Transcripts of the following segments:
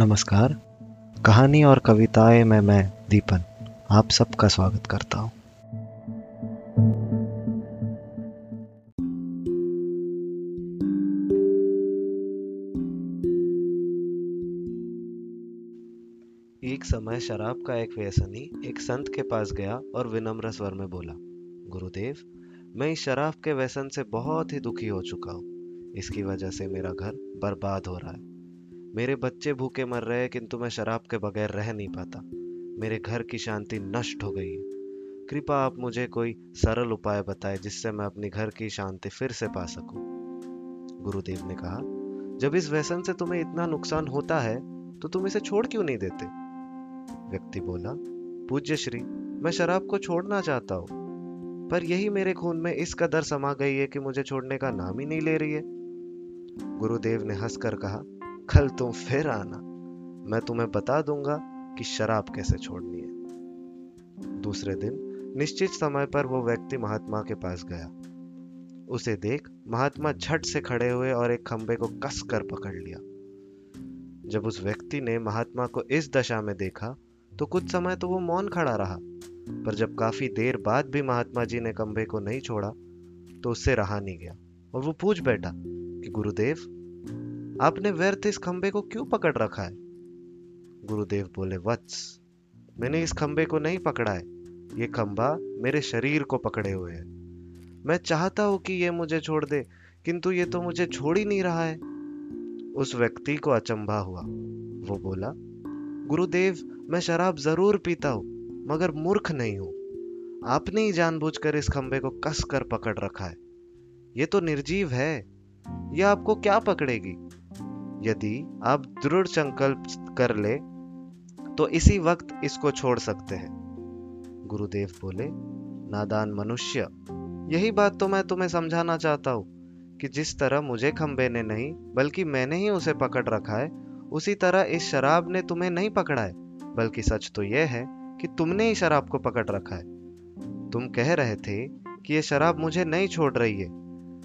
नमस्कार, कहानी और कविताएं में मैं दीपन आप सबका स्वागत करता हूं। एक समय शराब का एक व्यसनी एक संत के पास गया और विनम्र स्वर में बोला, गुरुदेव, मैं इस शराब के व्यसन से बहुत ही दुखी हो चुका हूँ। इसकी वजह से मेरा घर बर्बाद हो रहा है, मेरे बच्चे भूखे मर रहे हैं, किंतु मैं शराब के बगैर रह नहीं पाता। मेरे घर की शांति नष्ट हो गई है। कृपया आप मुझे कोई सरल उपाय बताएं जिससे मैं अपने घर की शांति फिर से पा सकूं। गुरुदेव ने कहा, जब इस व्यसन से तुम्हें इतना नुकसान होता है तो तुम इसे छोड़ क्यों नहीं देते? व्यक्ति बोला, पूज्य श्री, मैं शराब को छोड़ना चाहता हूँ, पर यही मेरे खून में इस कदर समा गई है कि मुझे छोड़ने का नाम ही नहीं ले रही है। गुरुदेव ने हंसकर कहा, कल तुम फिर आना, मैं तुम्हें बता दूंगा कि शराब कैसे छोड़नी है। दूसरे दिन निश्चित समय पर वो व्यक्ति महात्मा के पास गया। उसे देख महात्मा झट से खड़े हुए और एक खंबे को कस कर पकड़ लिया। जब उस व्यक्ति ने महात्मा को इस दशा में देखा तो कुछ समय तो वो मौन खड़ा रहा, पर जब काफी देर बाद भी महात्मा जी ने खंबे को नहीं छोड़ा तो उससे रहा नहीं गया और वो पूछ बैठा कि गुरुदेव, आपने व्यर्थ इस खंबे को क्यों पकड़ रखा है? गुरुदेव बोले, वत्स, मैंने इस खंबे को नहीं पकड़ा है, ये खंबा मेरे शरीर को पकड़े हुए है। मैं चाहता हूं कि ये मुझे छोड़ दे, किंतु ये तो मुझे छोड़ ही नहीं रहा है। उस व्यक्ति को अचंभा हुआ। वो बोला, गुरुदेव, मैं शराब जरूर पीता हूं, मगर मूर्ख नहीं हूं। आपने ही जानबूझकर इस खंबे को कस कर पकड़ रखा है। ये तो निर्जीव है, यह आपको क्या पकड़ेगी? यदि आप दृढ़ संकल्प कर ले तो इसी वक्त इसको छोड़ सकते हैं। गुरुदेव बोले, नादान मनुष्य, यही बात तो मैं तुम्हें समझाना चाहता हूँ कि जिस तरह मुझे खंबे ने नहीं बल्कि मैंने ही उसे पकड़ रखा है, उसी तरह इस शराब ने तुम्हें नहीं पकड़ा है, बल्कि सच तो यह है कि तुमने ही शराब को पकड़ रखा है। तुम कह रहे थे कि यह शराब मुझे नहीं छोड़ रही है,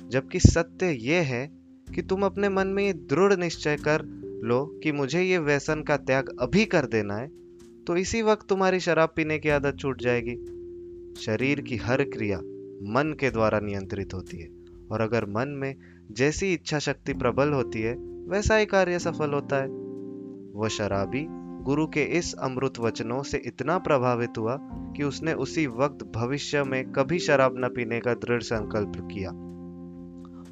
जबकि सत्य यह है कि तुम अपने मन में दृढ़ निश्चय कर लो कि मुझे ये व्यसन का त्याग अभी कर देना है, तो इसी वक्त तुम्हारी शराब पीने की आदत छूट जाएगी। शरीर की हर क्रिया मन के द्वारा नियंत्रित होती है, और अगर मन में जैसी इच्छा शक्ति प्रबल होती है वैसा ही कार्य सफल होता है। वह शराबी गुरु के इस अमृत वचनों से इतना प्रभावित हुआ कि उसने उसी वक्त भविष्य में कभी शराब न पीने का दृढ़ संकल्प किया।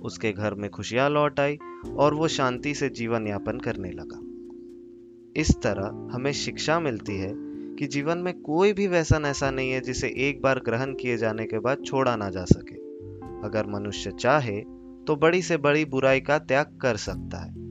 उसके घर में खुशियां लौट आई और वो शांति से जीवन यापन करने लगा। इस तरह हमें शिक्षा मिलती है कि जीवन में कोई भी व्यसन ऐसा नहीं है जिसे एक बार ग्रहण किए जाने के बाद छोड़ा ना जा सके। अगर मनुष्य चाहे तो बड़ी से बड़ी बुराई का त्याग कर सकता है।